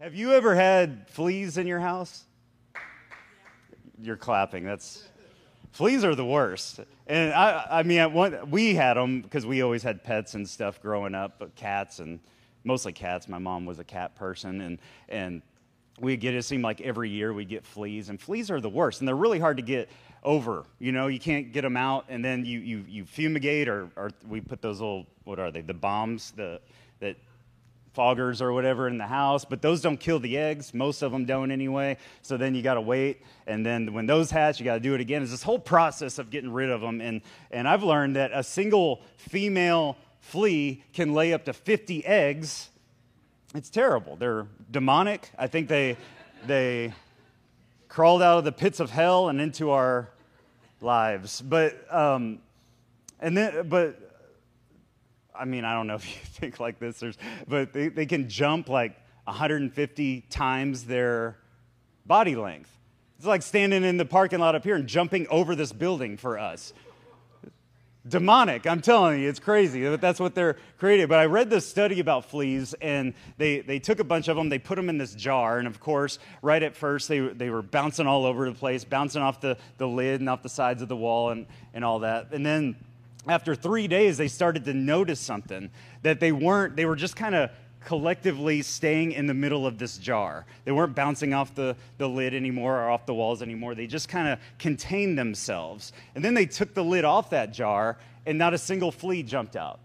Have you ever had fleas in your house? You're clapping. That's fleas are the worst. And I mean, we had them because we always had pets and stuff growing up, but cats and mostly cats. My mom was a cat person, and we get it seemed like every year we get fleas, and fleas are the worst, and they're really hard to get over. You know, you can't get them out, and then you fumigate or we put those little, what are they? The bombs, that foggers or whatever in the house, but those don't kill the eggs. Most of them don't anyway. So then you got to wait, and then when those hatch, you got to do it again. It's this whole process of getting rid of them, and I've learned that a single female flea can lay up to 50 eggs. It's terrible. They're demonic. I think they crawled out of the pits of hell and into our lives. But I mean, I don't know if you think like this, but they can jump like 150 times their body length. It's like standing in the parking lot up here and jumping over this building for us. Demonic, I'm telling you, it's crazy, but that's what they're created. But I read this study about fleas, and they took a bunch of them, they put them in this jar, and of course, right at first, they were bouncing all over the place, bouncing off the lid and off the sides of the wall and all that. And then after 3 days, they started to notice something, that they were just kind of collectively staying in the middle of this jar. They weren't bouncing off the lid anymore or off the walls anymore. They just kind of contained themselves. And then they took the lid off that jar, and not a single flea jumped out.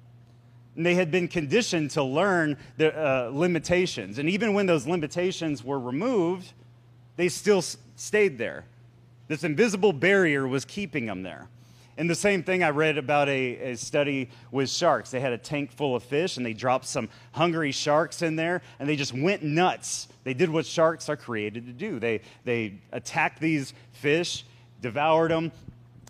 And they had been conditioned to learn the limitations. And even when those limitations were removed, they still stayed there. This invisible barrier was keeping them there. And the same thing I read about a study with sharks. They had a tank full of fish, and they dropped some hungry sharks in there, and they just went nuts. They did what sharks are created to do. They attacked these fish, devoured them,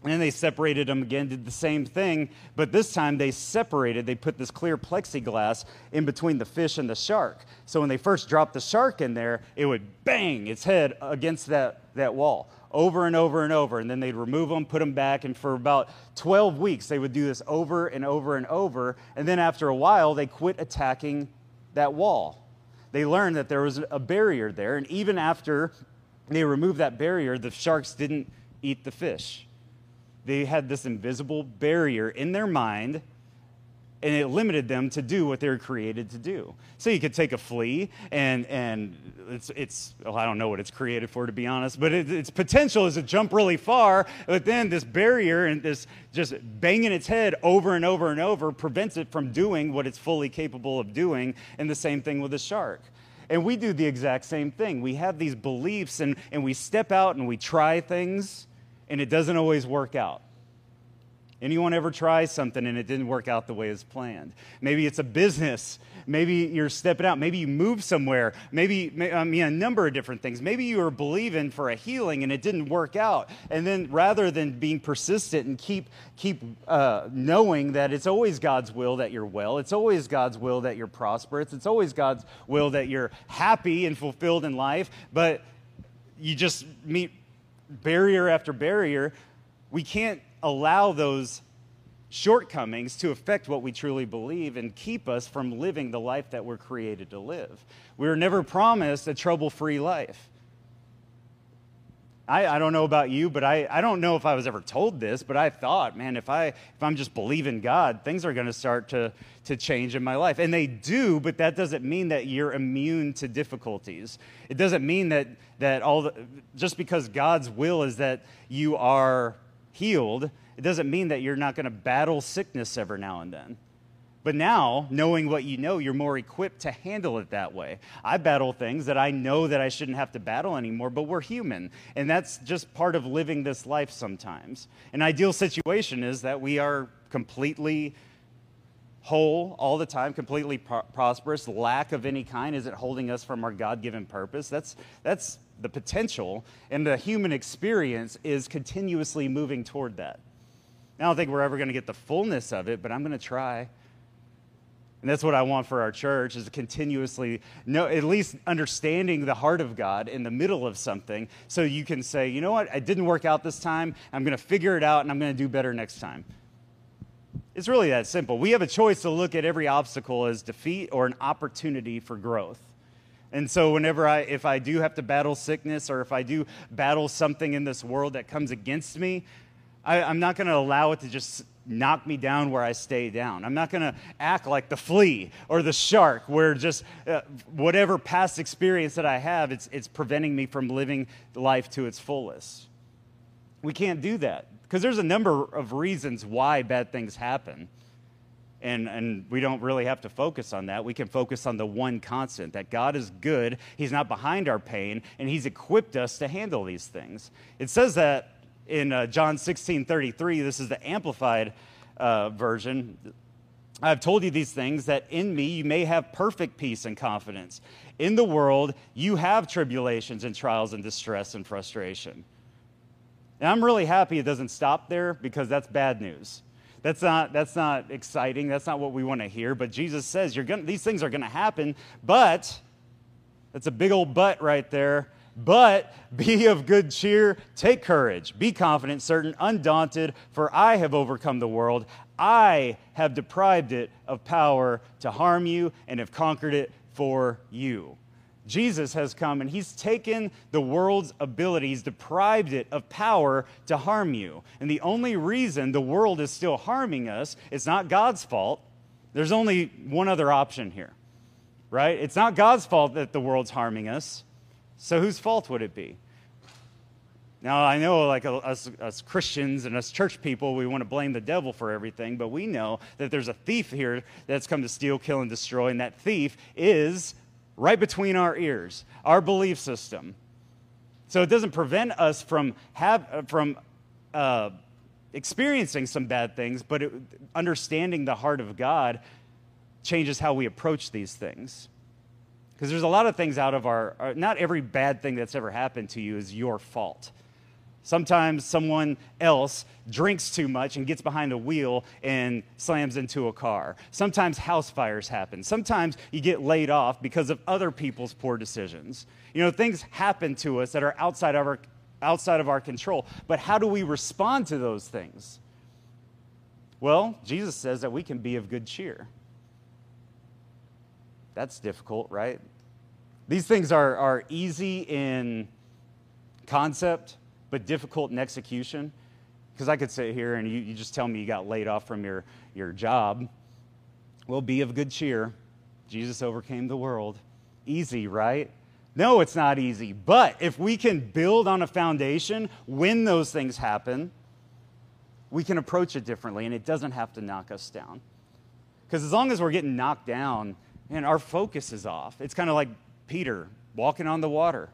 and then they separated them again, did the same thing. But this time they put this clear plexiglass in between the fish and the shark. So when they first dropped the shark in there, it would bang its head against that wall. Over and over and over, and then they'd remove them, put them back, and for about 12 weeks, they would do this over and over and over, and then after a while, they quit attacking that wall. They learned that there was a barrier there, and even after they removed that barrier, the sharks didn't eat the fish. They had this invisible barrier in their mind, and it limited them to do what they were created to do. So you could take a flea, and well, I don't know what it's created for, to be honest, but its potential is to jump really far, but then this barrier and this just banging its head over and over and over prevents it from doing what it's fully capable of doing, and the same thing with a shark. And we do the exact same thing. We have these beliefs, and we step out and we try things, and it doesn't always work out. Anyone ever try something and it didn't work out the way it's planned? Maybe it's a business. Maybe you're stepping out. Maybe you move somewhere. Maybe, I mean, a number of different things. Maybe you were believing for a healing and it didn't work out. And then rather than being persistent and keep knowing that it's always God's will that you're well, it's always God's will that you're prosperous, it's always God's will that you're happy and fulfilled in life, but you just meet barrier after barrier, we can't allow those shortcomings to affect what we truly believe and keep us from living the life that we're created to live. We were never promised a trouble-free life. I don't know about you, but I don't know if I was ever told this, but I thought, man, if I'm just believing God, things are going to start to change in my life. And they do, but that doesn't mean that you're immune to difficulties. It doesn't mean that just because God's will is that you are healed, it doesn't mean that you're not going to battle sickness every now and then. But now, knowing what you know, you're more equipped to handle it that way. I battle things that I know that I shouldn't have to battle anymore, but we're human, and that's just part of living this life sometimes. An ideal situation is that we are completely whole all the time, completely prosperous. Lack of any kind isn't holding us from our God-given purpose. That's the potential, and the human experience is continuously moving toward that. Now, I don't think we're ever going to get the fullness of it, but I'm going to try. And that's what I want for our church, is to continuously know, at least understanding the heart of God in the middle of something, so you can say, you know what, it didn't work out this time, I'm going to figure it out, and I'm going to do better next time. It's really that simple. We have a choice to look at every obstacle as defeat or an opportunity for growth. And so whenever if I do have to battle sickness, or if I do battle something in this world that comes against me, I'm not going to allow it to just knock me down where I stay down. I'm not going to act like the flea or the shark, where just whatever past experience that I have, it's preventing me from living life to its fullest. We can't do that, because there's a number of reasons why bad things happen. And we don't really have to focus on that. We can focus on the one constant, that God is good, He's not behind our pain, and He's equipped us to handle these things. It says that in John 16:33, this is the Amplified version. I've told you these things, that in me you may have perfect peace and confidence. In the world you have tribulations and trials and distress and frustration. And I'm really happy it doesn't stop there, because that's bad news. That's not exciting. That's not what we want to hear. But Jesus says these things are going to happen, but that's a big old but right there. But be of good cheer, take courage, be confident, certain, undaunted, for I have overcome the world. I have deprived it of power to harm you and have conquered it for you. Jesus has come and He's taken the world's abilities, deprived it of power to harm you. And the only reason the world is still harming us, it's not God's fault. There's only one other option here, right? It's not God's fault that the world's harming us. So whose fault would it be? Now, I know, like us Christians and us church people, we want to blame the devil for everything, but we know that there's a thief here that's come to steal, kill, and destroy, and that thief is right between our ears, our belief system. So it doesn't prevent us from experiencing some bad things, but understanding the heart of God changes how we approach these things. Because there's a lot of things out of not every bad thing that's ever happened to you is your fault. Sometimes someone else drinks too much and gets behind a wheel and slams into a car. Sometimes house fires happen. Sometimes you get laid off because of other people's poor decisions. You know, things happen to us that are outside of our control. But how do we respond to those things? Well, Jesus says that we can be of good cheer. That's difficult, right? These things are easy in concept, but difficult in execution. Because I could sit here and you just tell me you got laid off from your job. Well, be of good cheer. Jesus overcame the world. Easy, right? No, it's not easy. But if we can build on a foundation when those things happen, we can approach it differently, and it doesn't have to knock us down. Because as long as we're getting knocked down, and our focus is off. It's kind of like Peter walking on the water.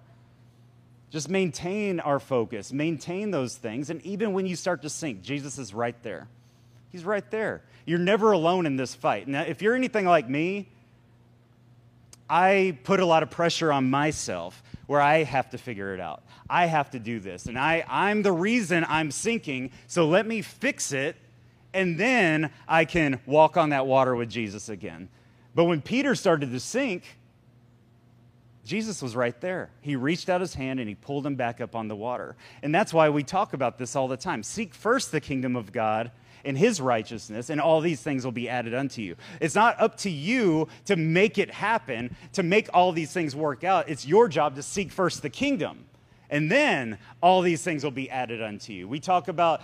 Just maintain our focus. Maintain those things. And even when you start to sink, Jesus is right there. He's right there. You're never alone in this fight. Now, if you're anything like me, I put a lot of pressure on myself where I have to figure it out. I have to do this. And I'm the reason I'm sinking, so let me fix it, and then I can walk on that water with Jesus again. But when Peter started to sink, Jesus was right there. He reached out His hand and He pulled him back up on the water. And that's why we talk about this all the time. Seek first the kingdom of God and His righteousness, and all these things will be added unto you. It's not up to you to make it happen, to make all these things work out. It's your job to seek first the kingdom. And then all these things will be added unto you. We talk about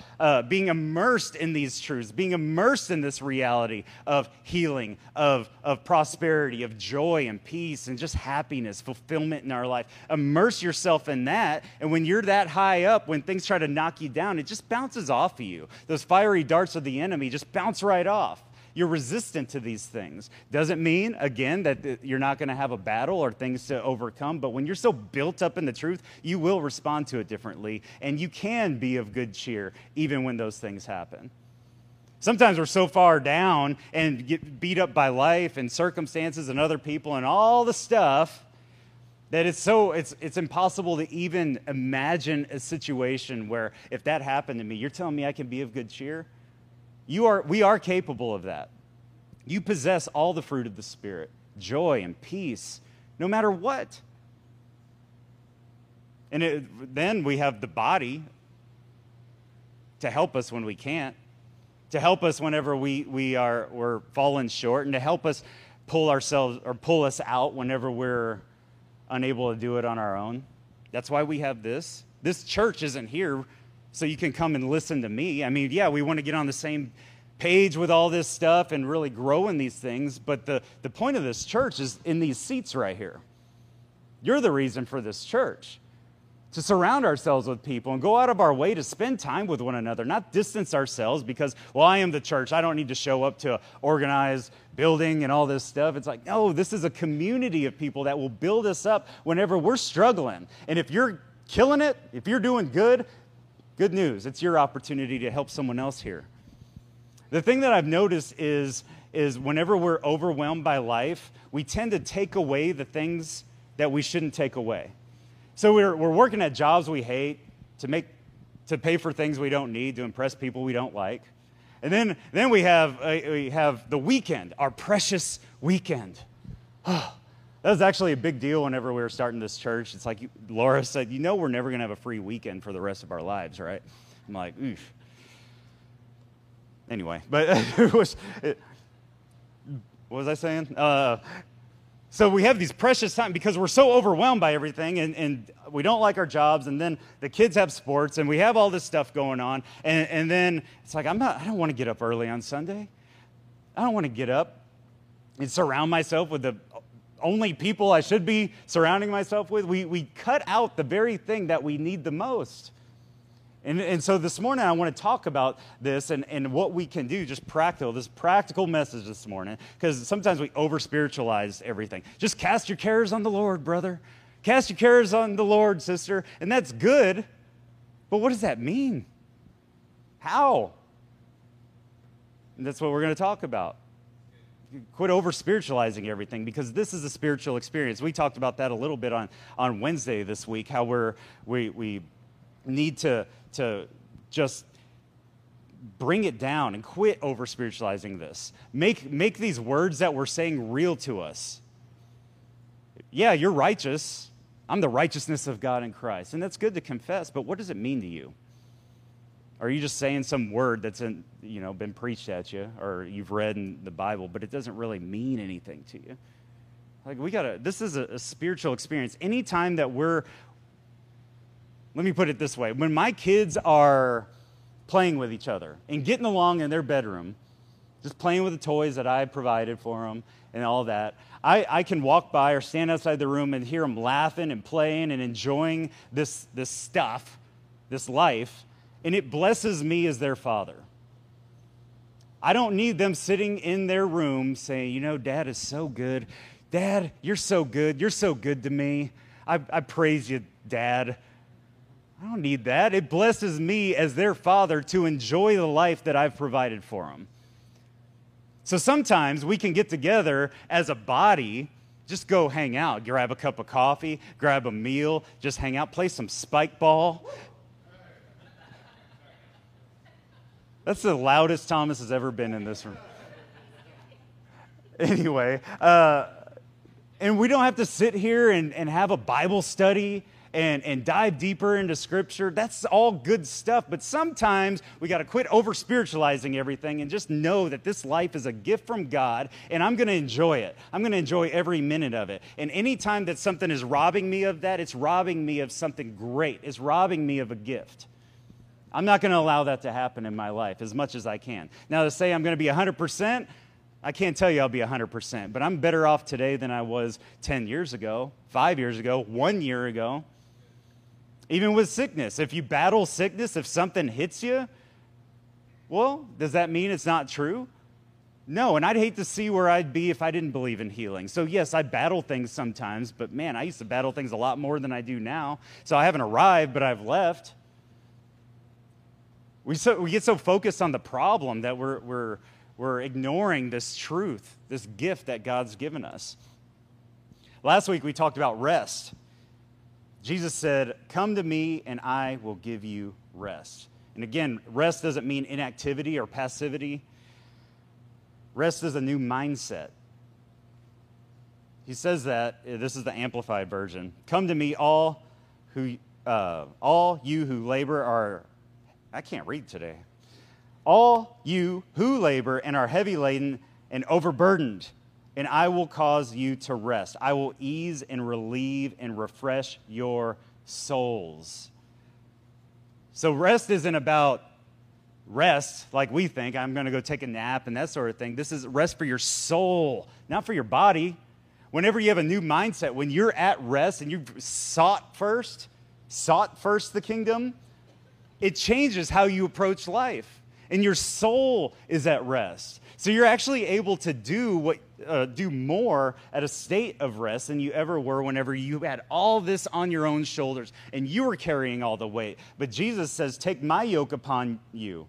being immersed in these truths, being immersed in this reality of healing, of prosperity, of joy and peace and just happiness, fulfillment in our life. Immerse yourself in that. And when you're that high up, when things try to knock you down, it just bounces off of you. Those fiery darts of the enemy just bounce right off. You're resistant to these things. Doesn't mean, again, that you're not going to have a battle or things to overcome, but when you're so built up in the truth, you will respond to it differently, and you can be of good cheer even when those things happen. Sometimes we're so far down and get beat up by life and circumstances and other people and all the stuff that it's impossible to even imagine a situation where if that happened to me, you're telling me I can be of good cheer? We are capable of that. You possess all the fruit of the Spirit, joy and peace, no matter what. And then we have the body to help us when we can't, to help us whenever we're falling short, and to help us pull us out whenever we're unable to do it on our own. That's why we have this. This church isn't here so you can come and listen to me. I mean, yeah, we want to get on the same page with all this stuff and really grow in these things, but the point of this church is in these seats right here. You're the reason for this church, to surround ourselves with people and go out of our way to spend time with one another, not distance ourselves because, well, I am the church. I don't need to show up to an organized building and all this stuff. It's like, no, this is a community of people that will build us up whenever we're struggling. And if you're killing it, if you're doing good, good news. It's your opportunity to help someone else here. The thing that I've noticed is whenever we're overwhelmed by life, we tend to take away the things that we shouldn't take away. So we're working at jobs we hate to pay for things we don't need, to impress people we don't like. And then we have the weekend, our precious weekend. Oh, that was actually a big deal whenever we were starting this church. It's like Laura said, you know, we're never going to have a free weekend for the rest of our lives, right? I'm like, oof. Anyway, but what was I saying? So we have these precious time because we're so overwhelmed by everything and we don't like our jobs, and then the kids have sports and we have all this stuff going on, and then it's like I don't want to get up early on Sunday. I don't want to get up and surround myself with the only people I should be surrounding myself with. We cut out the very thing that we need the most. And so this morning I want to talk about this and what we can do, just this practical message this morning, because sometimes we over-spiritualize everything. Just cast your cares on the Lord, brother. Cast your cares on the Lord, sister. And that's good, but what does that mean? How? And that's what we're going to talk about. Quit over-spiritualizing everything, because this is a spiritual experience. We talked about that a little bit on Wednesday this week, how we need to just bring it down and quit over-spiritualizing this. Make these words that we're saying real to us. Yeah, you're righteous. I'm the righteousness of God in Christ. And that's good to confess, but what does it mean to you? Are you just saying some word that's been preached at you or you've read in the Bible, but it doesn't really mean anything to you? Like this is a spiritual experience. Anytime that let me put it this way. When my kids are playing with each other and getting along in their bedroom, just playing with the toys that I provided for them and all that, I can walk by or stand outside the room and hear them laughing and playing and enjoying this stuff, this life, and it blesses me as their father. I don't need them sitting in their room saying, you know, Dad is so good. Dad, you're so good. You're so good to me. I praise you, Dad. I don't need that. It blesses me as their father to enjoy the life that I've provided for them. So sometimes we can get together as a body, just go hang out, grab a cup of coffee, grab a meal, just hang out, play some spike ball. That's the loudest Thomas has ever been in this room. Anyway, and we don't have to sit here and have a Bible study and dive deeper into Scripture. That's all good stuff, but sometimes we got to quit over-spiritualizing everything and just know that this life is a gift from God, and I'm going to enjoy it. I'm going to enjoy every minute of it, and any time that something is robbing me of that, it's robbing me of something great. It's robbing me of a gift. I'm not going to allow that to happen in my life as much as I can. Now, to say I'm going to be 100%, I can't tell you I'll be 100%, but I'm better off today than I was 10 years ago, 5 years ago, 1 year ago. Even with sickness, if you battle sickness, if something hits you, well, does that mean it's not true? No, and I'd hate to see where I'd be if I didn't believe in healing. So yes, I battle things sometimes, but man, I used to battle things a lot more than I do now. So I haven't arrived, but I've left. We get so focused on the problem that we're ignoring this truth, this gift that God's given us. Last week we talked about rest. Jesus said, come to me and I will give you rest. And again, rest doesn't mean inactivity or passivity. Rest is a new mindset. He says that, this is the Amplified Version. Come to me, all you who labor I can't read today. All you who labor and are heavy laden and overburdened, and I will cause you to rest. I will ease and relieve and refresh your souls. So rest isn't about rest like we think. I'm going to go take a nap and that sort of thing. This is rest for your soul, not for your body. Whenever you have a new mindset, when you're at rest and you've sought first the kingdom, it changes how you approach life. And your soul is at rest. So you're actually able to do more at a state of rest than you ever were whenever you had all this on your own shoulders and you were carrying all the weight. But Jesus says, take my yoke upon you.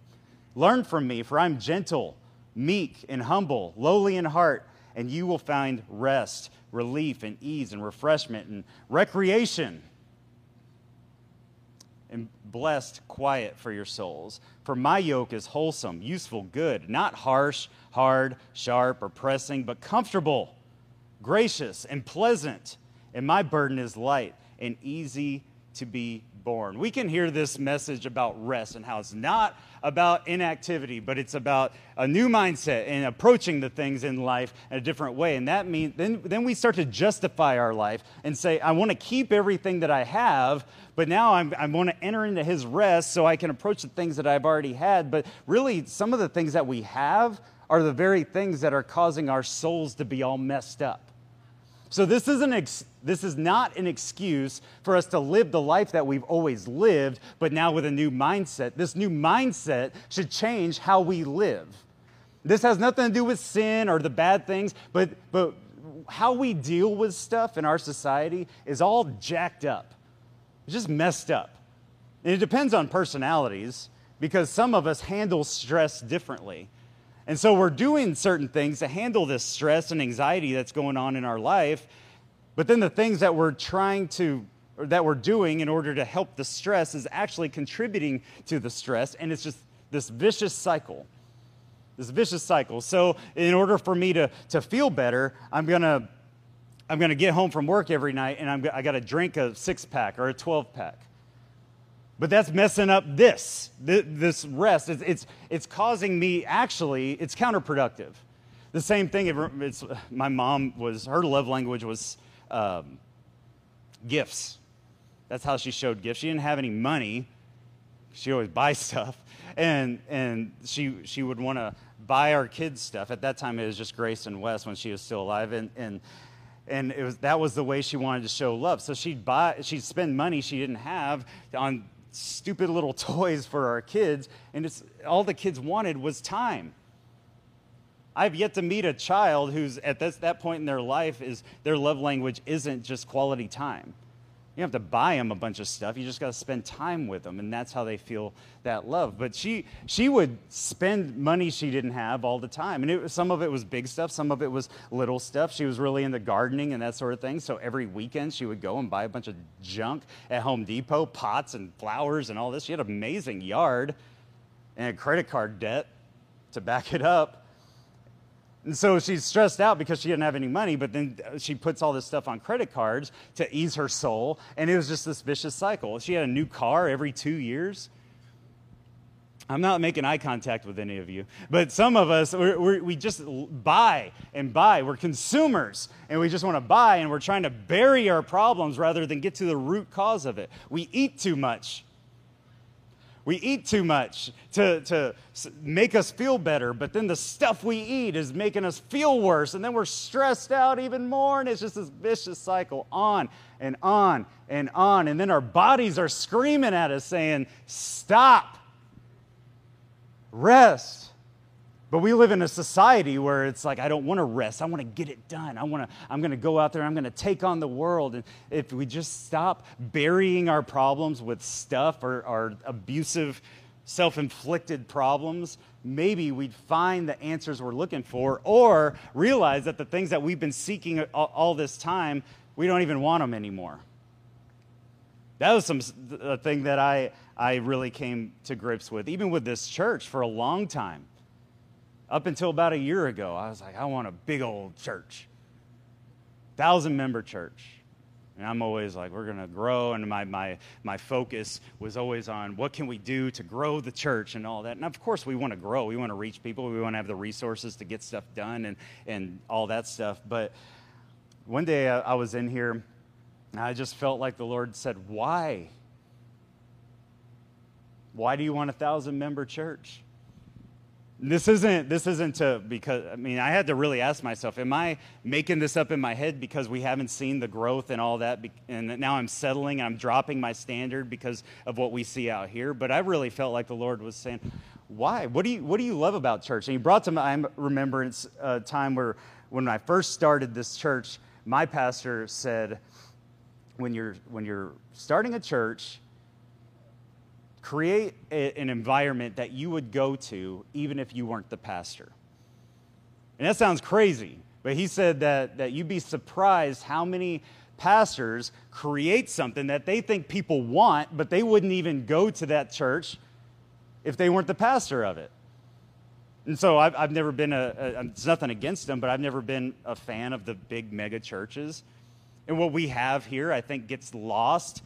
Learn from me, for I'm gentle, meek, and humble, lowly in heart, and you will find rest, relief, and ease, and refreshment, and recreation, and blessed quiet for your souls. For my yoke is wholesome, useful, good, not harsh, hard, sharp, or pressing, but comfortable, gracious, and pleasant. And my burden is light and easy to be borne. We can hear this message about rest and how it's not about inactivity, but it's about a new mindset and approaching the things in life in a different way. And that means then we start to justify our life and say, I want to keep everything that I have, but now I want to enter into his rest so I can approach the things that I've already had. But really, some of the things that we have are the very things that are causing our souls to be all messed up. So this is not an excuse for us to live the life that we've always lived, but now with a new mindset. This new mindset should change how we live. This has nothing to do with sin or the bad things, but how we deal with stuff in our society is all jacked up. It's just messed up. And it depends on personalities, because some of us handle stress differently. And so we're doing certain things to handle this stress and anxiety that's going on in our life, but then the things that we're doing in order to help the stress is actually contributing to the stress, and it's just this vicious cycle. This vicious cycle. So in order for me to feel better, I'm gonna get home from work every night and I gotta drink a 6-pack or a 12-pack. But that's messing up this rest. It's causing me, actually, it's counterproductive. The same thing, my mom, her love language was gifts. That's how she showed gifts. She didn't have any money. She always buys stuff. And she would want to buy our kids stuff. At that time, it was just Grace and Wes when she was still alive. And that was the way she wanted to show love. So she'd spend money she didn't have on stupid little toys for our kids, and all the kids wanted was time. I've yet to meet a child who's at that point in their life is their love language isn't just quality time. You don't have to buy them a bunch of stuff. You just got to spend time with them, and that's how they feel that love. But she would spend money she didn't have all the time, and some of it was big stuff, some of it was little stuff. She was really into gardening and that sort of thing, so every weekend she would go and buy a bunch of junk at Home Depot, pots and flowers and all this. She had an amazing yard and a credit card debt to back it up. And so she's stressed out because she didn't have any money, but then she puts all this stuff on credit cards to ease her soul, and it was just this vicious cycle. She had a new car every 2 years. I'm not making eye contact with any of you, but some of us, we just buy and buy. We're consumers, and we just want to buy, and we're trying to bury our problems rather than get to the root cause of it. We eat too much. We eat too much to make us feel better, but then the stuff we eat is making us feel worse, and then we're stressed out even more, and it's just this vicious cycle on and on and on. And then our bodies are screaming at us saying, stop, rest. But we live in a society where it's like, I don't want to rest. I want to get it done. I'm going to go out there and I'm going to take on the world. And if we just stop burying our problems with stuff or our abusive, self-inflicted problems, maybe we'd find the answers we're looking for, or realize that the things that we've been seeking all this time, we don't even want them anymore. That was a thing that I really came to grips with, even with this church for a long time. Up until about a year ago, I was like, I want a big old church, 1,000-member church. And I'm always like, we're going to grow. And my focus was always on what can we do to grow the church and all that. And of course, we want to grow. We want to reach people. We want to have the resources to get stuff done and all that stuff. But one day I was in here, and I just felt like the Lord said, why? Why do you want a 1,000-member church? This isn't to, because, I mean, I had to really ask myself, am I making this up in my head because we haven't seen the growth and all that, and now I'm settling and I'm dropping my standard because of what we see out here? But I really felt like the Lord was saying, why? What do you love about church? And he brought to my remembrance a time where when I first started this church, my pastor said, when you're starting a church, create an environment that you would go to even if you weren't the pastor. And that sounds crazy, but he said that you'd be surprised how many pastors create something that they think people want, but they wouldn't even go to that church if they weren't the pastor of it. And so I've never been it's nothing against them, but I've never been a fan of the big mega churches. And what we have here, I think, gets lost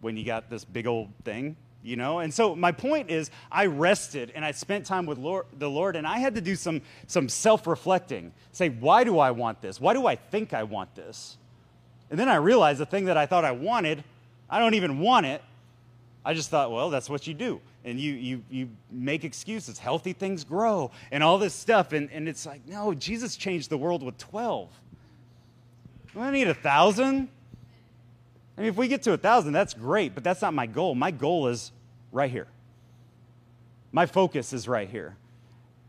when you got this big old thing. You know, and so my point is, I rested and I spent time with the Lord, and I had to do some self-reflecting. Say, why do I want this? Why do I think I want this? And then I realized the thing that I thought I wanted, I don't even want it. I just thought, well, that's what you do, and you make excuses. Healthy things grow, and all this stuff, and it's like, no, Jesus changed the world with 12. I need 1,000. I mean, if we get to 1,000, that's great, but that's not my goal. My goal is right here. My focus is right here.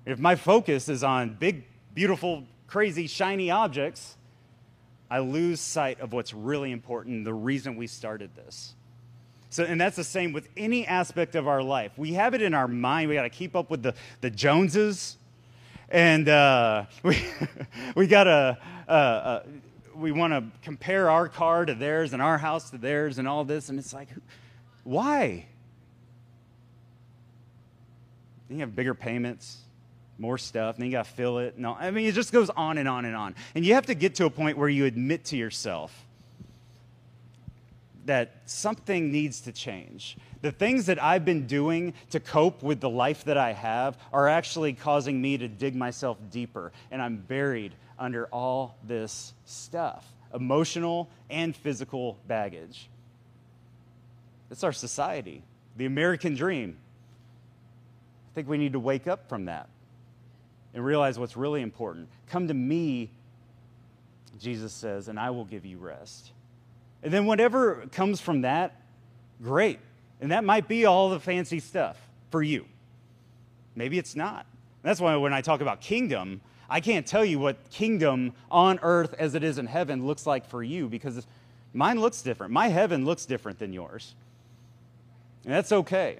If my focus is on big, beautiful, crazy, shiny objects, I lose sight of what's really important, the reason we started this. So, and that's the same with any aspect of our life. We have it in our mind. We got to keep up with the Joneses, and we want to compare our car to theirs and our house to theirs and all this. And it's like, why? Then you have bigger payments, more stuff, and then you got to fill it. No, I mean, it just goes on and on and on. And you have to get to a point where you admit to yourself that something needs to change. The things that I've been doing to cope with the life that I have are actually causing me to dig myself deeper, and I'm buried under all this stuff, emotional and physical baggage. It's our society, the American dream. I think we need to wake up from that and realize what's really important. Come to me, Jesus says, and I will give you rest. And then whatever comes from that, great. And that might be all the fancy stuff for you. Maybe it's not. That's why when I talk about kingdom, I can't tell you what kingdom on earth as it is in heaven looks like for you, because mine looks different. My heaven looks different than yours. And that's okay.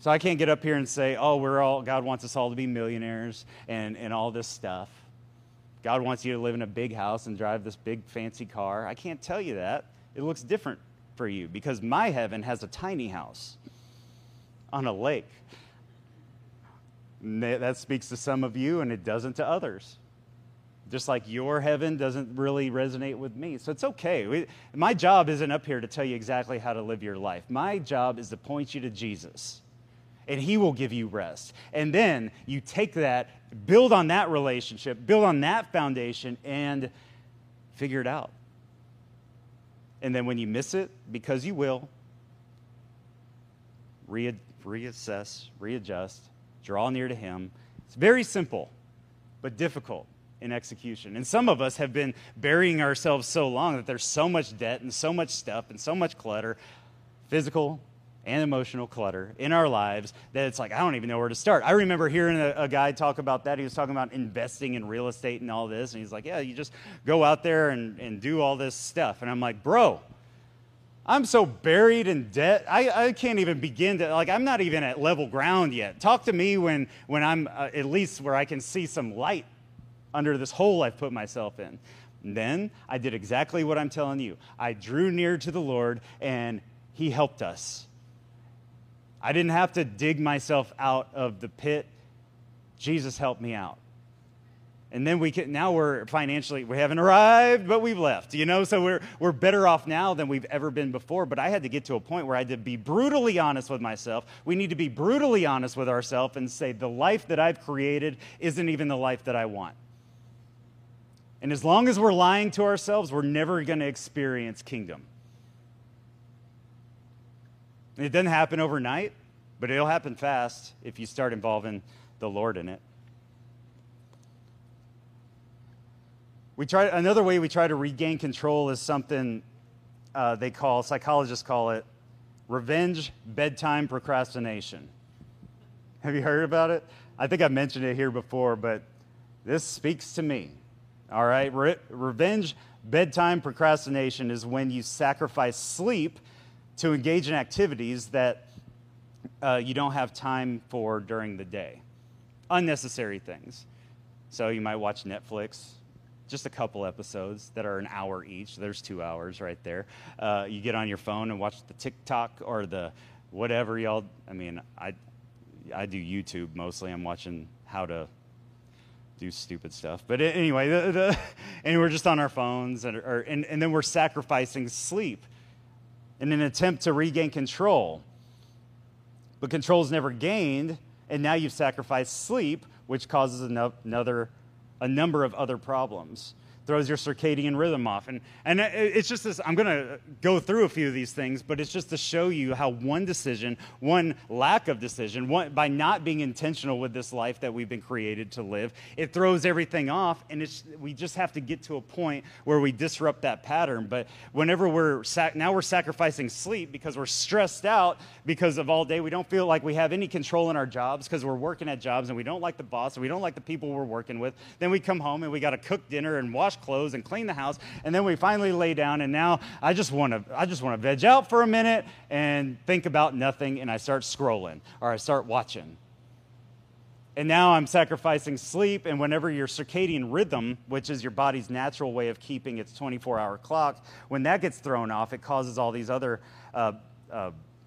So I can't get up here and say, oh, God wants us all to be millionaires and all this stuff. God wants you to live in a big house and drive this big fancy car. I can't tell you that. It looks different for you, because my heaven has a tiny house on a lake. That speaks to some of you, and it doesn't to others. Just like your heaven doesn't really resonate with me. So it's okay. My job isn't up here to tell you exactly how to live your life. My job is to point you to Jesus, and he will give you rest. And then you take that, build on that relationship, build on that foundation, and figure it out. And then when you miss it, because you will, reassess, readjust, draw near to him. It's very simple, but difficult in execution. And some of us have been burying ourselves so long that there's so much debt and so much stuff and so much clutter, physical and emotional clutter in our lives, that it's like, I don't even know where to start. I remember hearing a guy talk about that. He was talking about investing in real estate and all this. And he's like, yeah, you just go out there and do all this stuff. And I'm like, bro, I'm so buried in debt, I can't even begin to, like, I'm not even at level ground yet. Talk to me when I'm at least where I can see some light under this hole I've put myself in. And then I did exactly what I'm telling you. I drew near to the Lord, and he helped us. I didn't have to dig myself out of the pit. Jesus helped me out. And then now we're financially, we haven't arrived, but we've left, you know? So we're better off now than we've ever been before. But I had to get to a point where I had to be brutally honest with myself. We need to be brutally honest with ourselves and say, the life that I've created isn't even the life that I want. And as long as we're lying to ourselves, we're never going to experience kingdom. And it doesn't happen overnight, but it'll happen fast if you start involving the Lord in it. Another way we try to regain control is something psychologists call it revenge bedtime procrastination. Have you heard about it? I think I mentioned it here before, but this speaks to me, all right? Revenge bedtime procrastination is when you sacrifice sleep to engage in activities that you don't have time for during the day. Unnecessary things. So you might watch Netflix, just a couple episodes that are an hour each. There's 2 hours right there. You get on your phone and watch the TikTok or the whatever y'all, I mean, I do YouTube mostly. I'm watching how to do stupid stuff. But anyway, and we're just on our phones and then we're sacrificing sleep in an attempt to regain control. But control's never gained, and now you've sacrificed sleep, which causes a number of other problems, throws your circadian rhythm off. And it's just this, I'm going to go through a few of these things, but it's just to show you how one decision, one lack of decision, by not being intentional with this life that we've been created to live, it throws everything off, and we just have to get to a point where we disrupt that pattern. But whenever now we're sacrificing sleep because we're stressed out because of all day. We don't feel like we have any control in our jobs because we're working at jobs and we don't like the boss and we don't like the people we're working with. Then we come home and we got to cook dinner and wash clothes and clean the house, and then we finally lay down, and now I just want to veg out for a minute and think about nothing, and I start scrolling or I start watching. And now I'm sacrificing sleep, and whenever your circadian rhythm, which is your body's natural way of keeping its 24-hour clock, when that gets thrown off, it causes all these other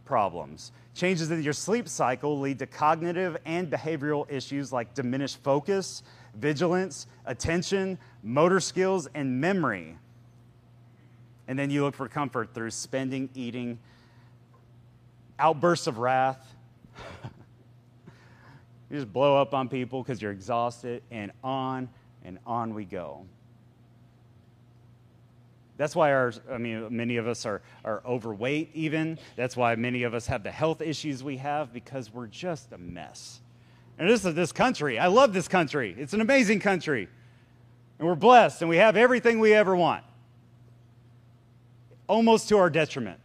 problems. Changes in your sleep cycle lead to cognitive and behavioral issues like diminished focus, vigilance, attention, motor skills, and memory. And then you look for comfort through spending, eating, outbursts of wrath. You just blow up on people because you're exhausted, and on we go. That's why many of us are overweight even. That's why many of us have the health issues we have, because we're just a mess. And this is this country. I love this country. It's an amazing country. And we're blessed, and we have everything we ever want, almost to our detriment.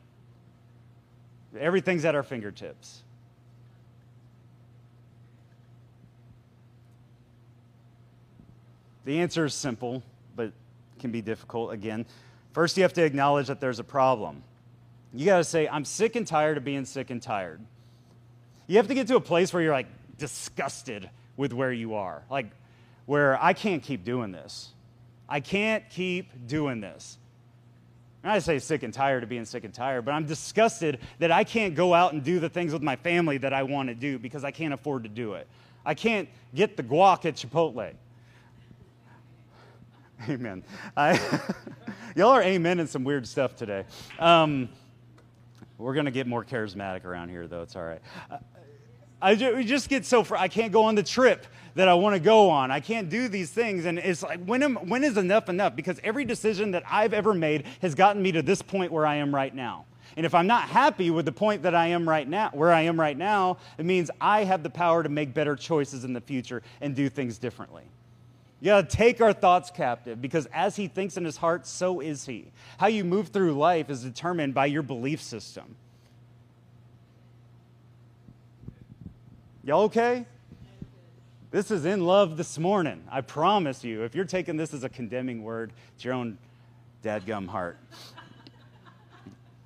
Everything's at our fingertips. The answer is simple, but can be difficult again. First, you have to acknowledge that there's a problem. You got to say, I'm sick and tired of being sick and tired. You have to get to a place where you're like disgusted with where you are, like where I can't keep doing this. I can't keep doing this. And I say sick and tired of being sick and tired, but I'm disgusted that I can't go out and do the things with my family that I want to do because I can't afford to do it. I can't get the guac at Chipotle. Amen. Y'all are amen and some weird stuff today. We're going to get more charismatic around here, though. It's all right. We just get so I can't go on the trip that I want to go on. I can't do these things. And it's like, when is enough enough? Because every decision that I've ever made has gotten me to this point where I am right now. And if I'm not happy with the point that I am right now, where I am right now, it means I have the power to make better choices in the future and do things differently. You got to take our thoughts captive, because as he thinks in his heart, so is he. How you move through life is determined by your belief system. Y'all okay? This is in love this morning. I promise you, if you're taking this as a condemning word, it's your own dadgum heart.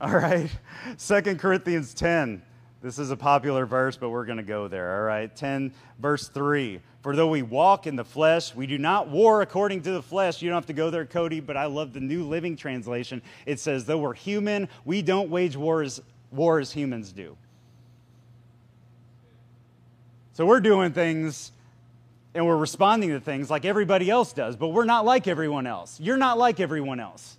All right, 2 Corinthians 10. This is a popular verse, but we're going to go there, all right? 10, verse 3. For though we walk in the flesh, we do not war according to the flesh. You don't have to go there, Cody, but I love the New Living Translation. It says, though we're human, we don't wage war as humans do. So we're doing things and we're responding to things like everybody else does, but we're not like everyone else. You're not like everyone else.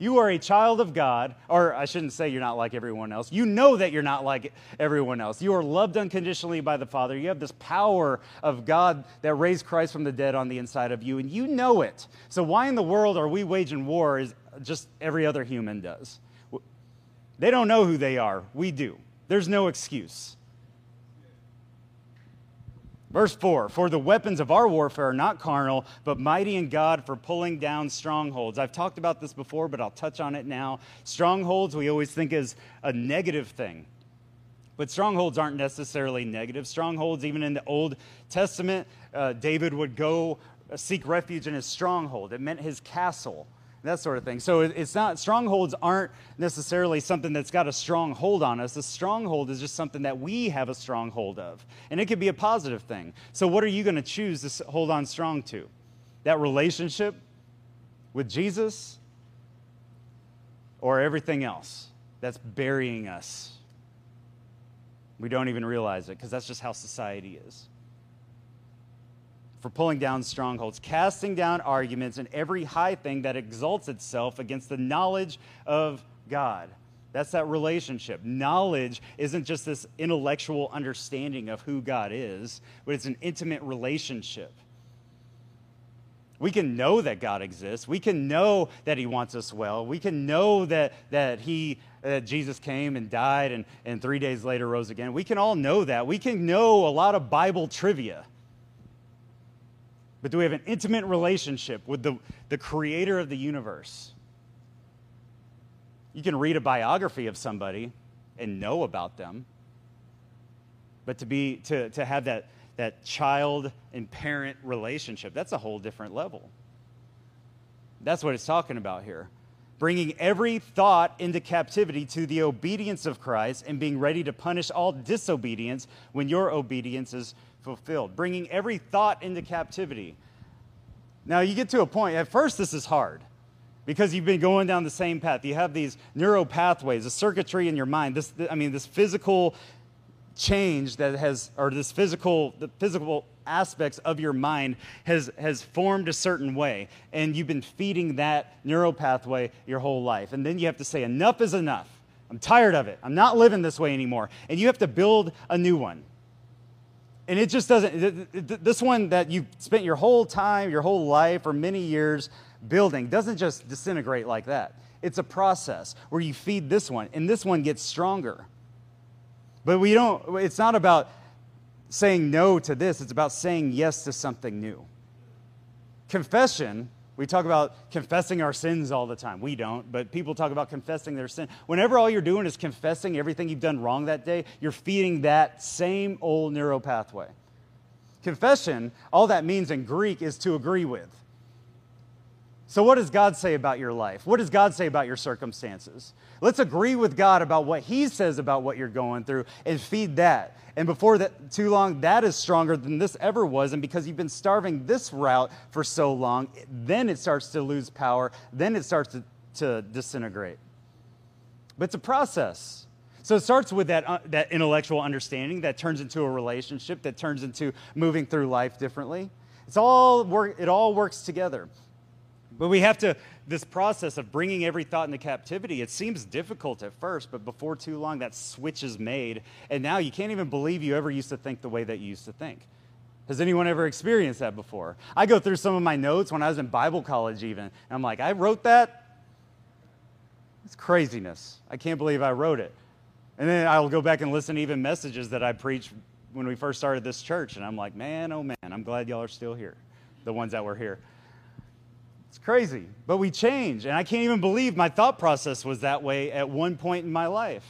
You are a child of God, or I shouldn't say you're not like everyone else. You know that you're not like everyone else. You are loved unconditionally by the Father. You have this power of God that raised Christ from the dead on the inside of you, and you know it. So why in the world are we waging war as just every other human does? They don't know who they are. We do. There's no excuse. Verse 4, for the weapons of our warfare are not carnal, but mighty in God for pulling down strongholds. I've talked about this before, but I'll touch on it now. Strongholds we always think is a negative thing, but strongholds aren't necessarily negative. Strongholds, even in the Old Testament, David would go seek refuge in his stronghold. It meant his castle, that sort of thing. So it's not, strongholds aren't necessarily something that's got a strong hold on us. A stronghold is just something that we have a strong hold of, and it could be a positive thing. So what are you going to choose to hold on strong to? That relationship with Jesus, or everything else that's burying us? We don't even realize it, because that's just how society is. For pulling down strongholds, casting down arguments and every high thing that exalts itself against the knowledge of God. That's that relationship. Knowledge isn't just this intellectual understanding of who God is, but it's an intimate relationship. We can know that God exists. We can know that he wants us well. We can know that Jesus came and died and 3 days later rose again. We can all know that. We can know a lot of Bible trivia. But do we have an intimate relationship with the creator of the universe? You can read a biography of somebody and know about them, but to have that child and parent relationship, that's a whole different level. That's what it's talking about here. Bringing every thought into captivity to the obedience of Christ and being ready to punish all disobedience when your obedience is fulfilled. Bringing every thought into captivity. Now you get to a point, at first this is hard because you've been going down the same path. You have these neural pathways, the circuitry in your mind, this physical change that has, or the physical aspects of your mind has formed a certain way, and you've been feeding that neural pathway your whole life. And then you have to say, enough is enough. I'm tired of it. I'm not living this way anymore. And you have to build a new one. And it just doesn't, this one that you spent your whole time, your whole life, or many years building doesn't just disintegrate like that. It's a process where you feed this one, and this one gets stronger. But it's not about saying no to this. It's about saying yes to something new. Confession, we talk about confessing our sins all the time. We don't, but people talk about confessing their sin. Whenever all you're doing is confessing everything you've done wrong that day, you're feeding that same old neural pathway. Confession, all that means in Greek is to agree with. So what does God say about your life? What does God say about your circumstances? Let's agree with God about what he says about what you're going through and feed that. And before that, too long, that is stronger than this ever was. And because you've been starving this route for so long, then it starts to lose power. Then it starts to disintegrate. But it's a process. So it starts with that intellectual understanding that turns into a relationship, that turns into moving through life differently. It all works together. But we have to, this process of bringing every thought into captivity, it seems difficult at first, but before too long, that switch is made, and now you can't even believe you ever used to think the way that you used to think. Has anyone ever experienced that before? I go through some of my notes when I was in Bible college even, and I'm like, I wrote that? It's craziness. I can't believe I wrote it. And then I'll go back and listen to even messages that I preached when we first started this church, and I'm like, man, oh man, I'm glad y'all are still here, the ones that were here. It's crazy, but we change, and I can't even believe my thought process was that way at one point in my life.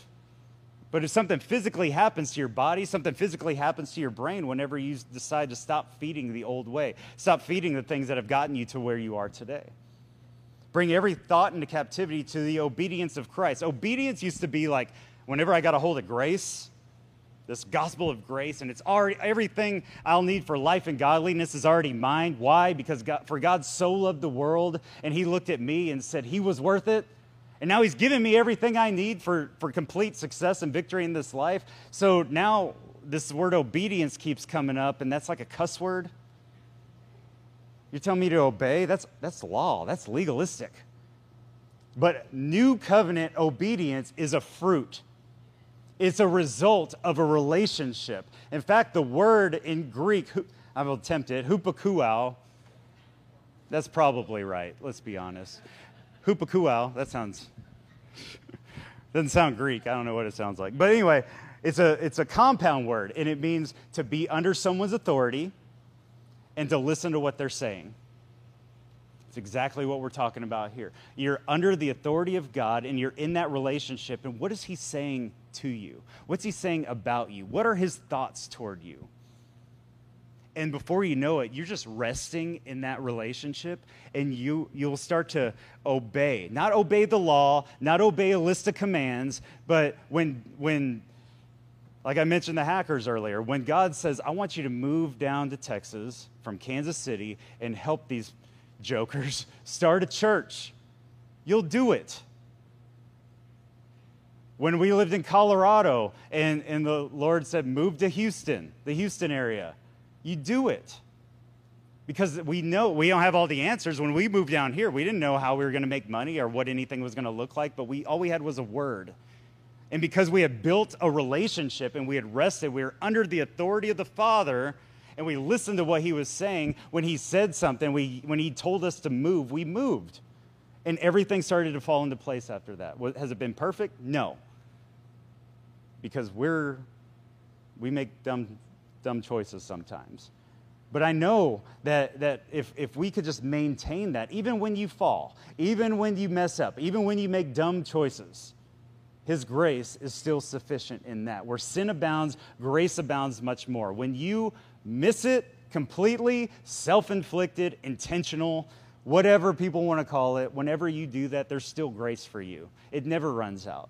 But if something physically happens to your body, something physically happens to your brain whenever you decide to stop feeding the old way, stop feeding the things that have gotten you to where you are today. Bring every thought into captivity to the obedience of Christ. Obedience used to be like, whenever I got a hold of grace, this gospel of grace, and it's already everything I'll need for life and godliness is already mine. Why? Because God so loved the world, and he looked at me and said he was worth it. And now he's given me everything I need for complete success and victory in this life. So now this word obedience keeps coming up, and that's like a cuss word. You're telling me to obey? That's law. That's legalistic. But new covenant obedience is a fruit. It's a result of a relationship. In fact, the word in Greek, I'm tempted, hupakuao, that's probably right. Let's be honest. Hupakuao, that sounds, doesn't sound Greek. I don't know what it sounds like. But anyway, it's a compound word, and it means to be under someone's authority and to listen to what they're saying. It's exactly what we're talking about here. You're under the authority of God, and you're in that relationship. And what is he saying to you? What's he saying about you? What are his thoughts toward you? And before you know it, you're just resting in that relationship, and you'll start to obey. Not obey the law, not obey a list of commands, but when like I mentioned the hackers earlier, when God says, I want you to move down to Texas from Kansas City and help these jokers start a church, you'll do it. When we lived in Colorado and the Lord said, move to Houston, the Houston area, you do it. Because we know we don't have all the answers. When we moved down here, we didn't know how we were going to make money or what anything was going to look like, but all we had was a word. And because we had built a relationship and we had rested, we were under the authority of the Father, and we listened to what he was saying. When he said something, when he told us to move, we moved. And everything started to fall into place after that. Has it been perfect? No. Because we make dumb choices sometimes. But I know that if we could just maintain that, even when you fall, even when you mess up, even when you make dumb choices, his grace is still sufficient in that. Where sin abounds, grace abounds much more. When you miss it completely, self-inflicted, intentional, whatever people want to call it, whenever you do that, there's still grace for you. It never runs out.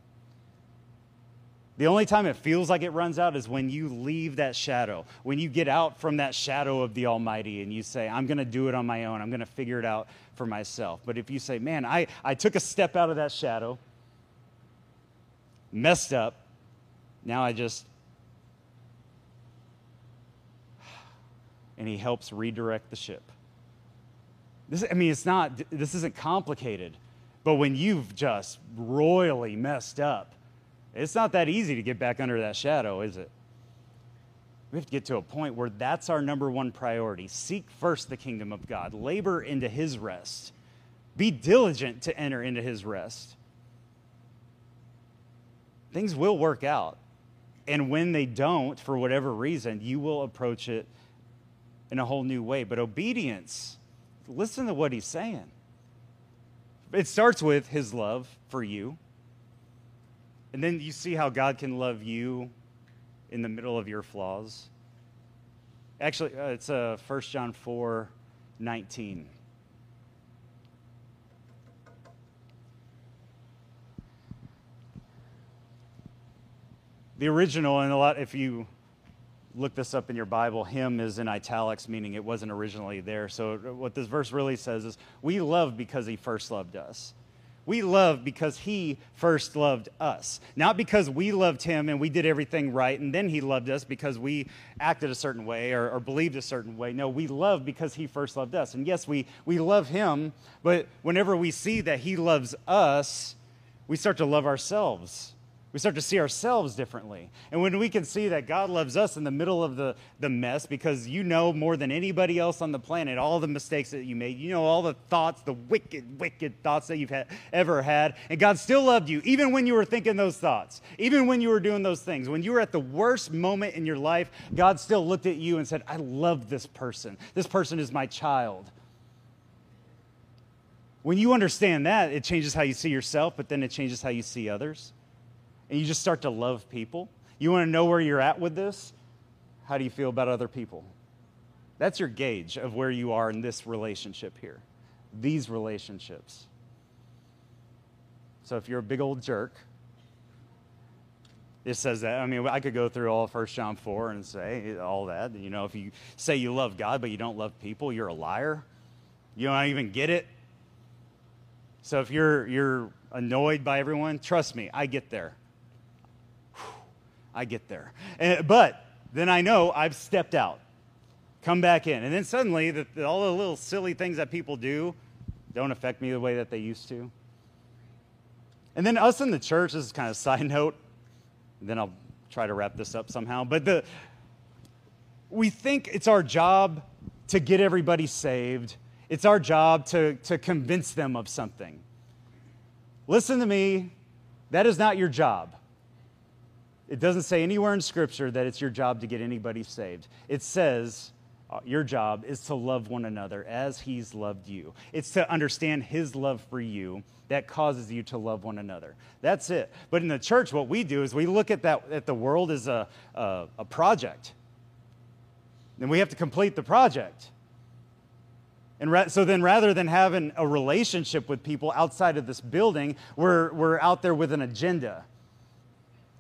The only time it feels like it runs out is when you leave that shadow, when you get out from that shadow of the Almighty and you say, I'm going to do it on my own. I'm going to figure it out for myself. But if you say, man, I took a step out of that shadow, messed up, now I just... And he helps redirect the ship. This isn't complicated, but when you've just royally messed up, it's not that easy to get back under that shadow, is it? We have to get to a point where that's our number one priority. Seek first the kingdom of God. Labor into his rest. Be diligent to enter into his rest. Things will work out. And when they don't, for whatever reason, you will approach it in a whole new way. But obedience, listen to what he's saying. It starts with his love for you. And then you see how God can love you in the middle of your flaws. Actually, it's 1 John 4:19. The original, and a lot, if you look this up in your Bible, him is in italics, meaning it wasn't originally there. So what this verse really says is, we love because he first loved us. We love because he first loved us. Not because we loved him and we did everything right, and then he loved us because we acted a certain way or believed a certain way. No, we love because he first loved us. And yes, we love him, but whenever we see that he loves us, we start to love ourselves. We start to see ourselves differently. And when we can see that God loves us in the middle of the mess, because you know more than anybody else on the planet all the mistakes that you made, you know all the thoughts, the wicked thoughts that you've ever had, and God still loved you, even when you were thinking those thoughts, even when you were doing those things. When you were at the worst moment in your life, God still looked at you and said, I love this person. This person is my child. When you understand that, it changes how you see yourself, but then it changes how you see others. And you just start to love people. You want to know where you're at with this? How do you feel about other people? That's your gauge of where you are in this relationship here, these relationships. So if you're a big old jerk, it says that. I mean, I could go through all of 1 John 4 and say all that. You know, if you say you love God but you don't love people, you're a liar. You don't even get it. So if you're annoyed by everyone, trust me, I get there. I get there. But then I know I've stepped out. come back in. And then suddenly, all the little silly things that people do don't affect me the way that they used to. And then us in the church, this is kind of a side note, and then I'll try to wrap this up somehow, but we think it's our job to get everybody saved. It's our job to convince them of something. Listen to me, that is not your job. It doesn't say anywhere in Scripture that it's your job to get anybody saved. It says your job is to love one another as he's loved you. It's to understand his love for you that causes you to love one another. That's it. But in the church, what we do is we look at the world as a project. And we have to complete the project. And so then rather than having a relationship with people outside of this building, we're out there with an agenda.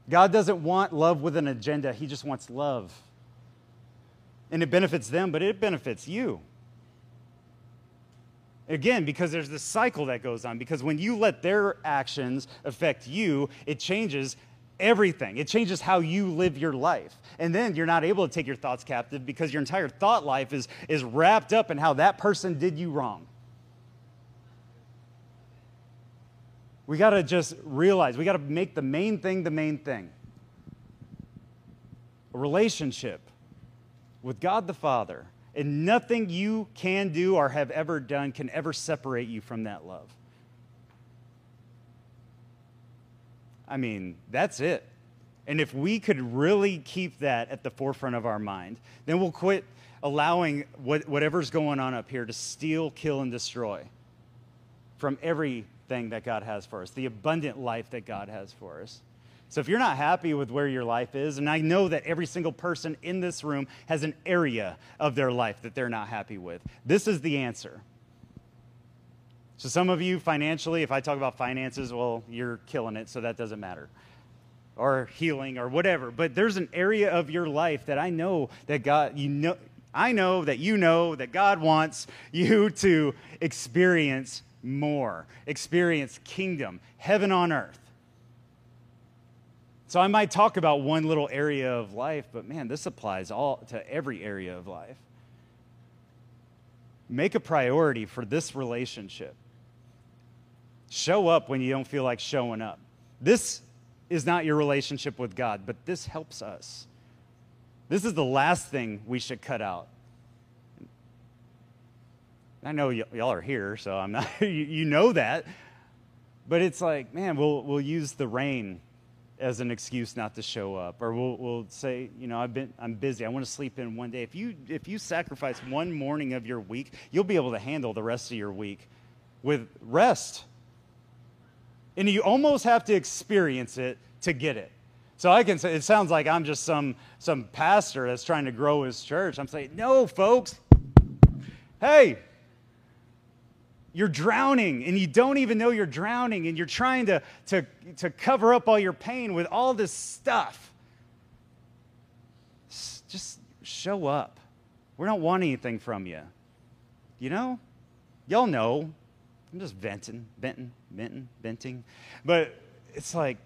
God doesn't want love with an agenda. He just wants love. And it benefits them, but it benefits you. Again, because there's this cycle that goes on. Because when you let their actions affect you, it changes everything. It changes how you live your life. And then you're not able to take your thoughts captive because your entire thought life is wrapped up in how that person did you wrong. We got to just realize, we got to make the main thing the main thing. A relationship with God the Father. And nothing you can do or have ever done can ever separate you from that love. I mean, that's it. And if we could really keep that at the forefront of our mind, then we'll quit allowing whatever's going on up here to steal, kill, and destroy from everything that God has for us, the abundant life that God has for us. So if you're not happy with where your life is, and I know that every single person in this room has an area of their life that they're not happy with, this is the answer. So some of you financially, if I talk about finances, well, you're killing it, so that doesn't matter. Or healing or whatever. But there's an area of your life that I know that God, I know that God wants you to experience more, experience kingdom, heaven on earth. So I might talk about one little area of life, but man, this applies all to every area of life. Make a priority for this relationship. Show up when you don't feel like showing up. This is not your relationship with God, but this helps us. This is the last thing we should cut out. I know y'all are here, so I'm not, you know that. But it's like, man, we'll use the rain as an excuse not to show up, or we'll say, you know, I'm busy. I want to sleep in one day. If you sacrifice one morning of your week, you'll be able to handle the rest of your week with rest. And you almost have to experience it to get it. So I can say it sounds like I'm just some pastor that's trying to grow his church. I'm saying, no, folks. Hey, you're drowning, and you don't even know you're drowning, and you're trying to cover up all your pain with all this stuff. Just show up. We don't want anything from you. You know? Y'all know. I'm just venting. But it's like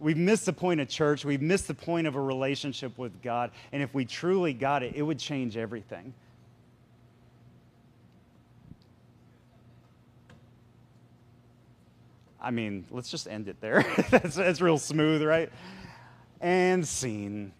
we've missed the point of church. We've missed the point of a relationship with God. And if we truly got it, it would change everything. I mean, let's just end it there. That's real smooth, right? And scene.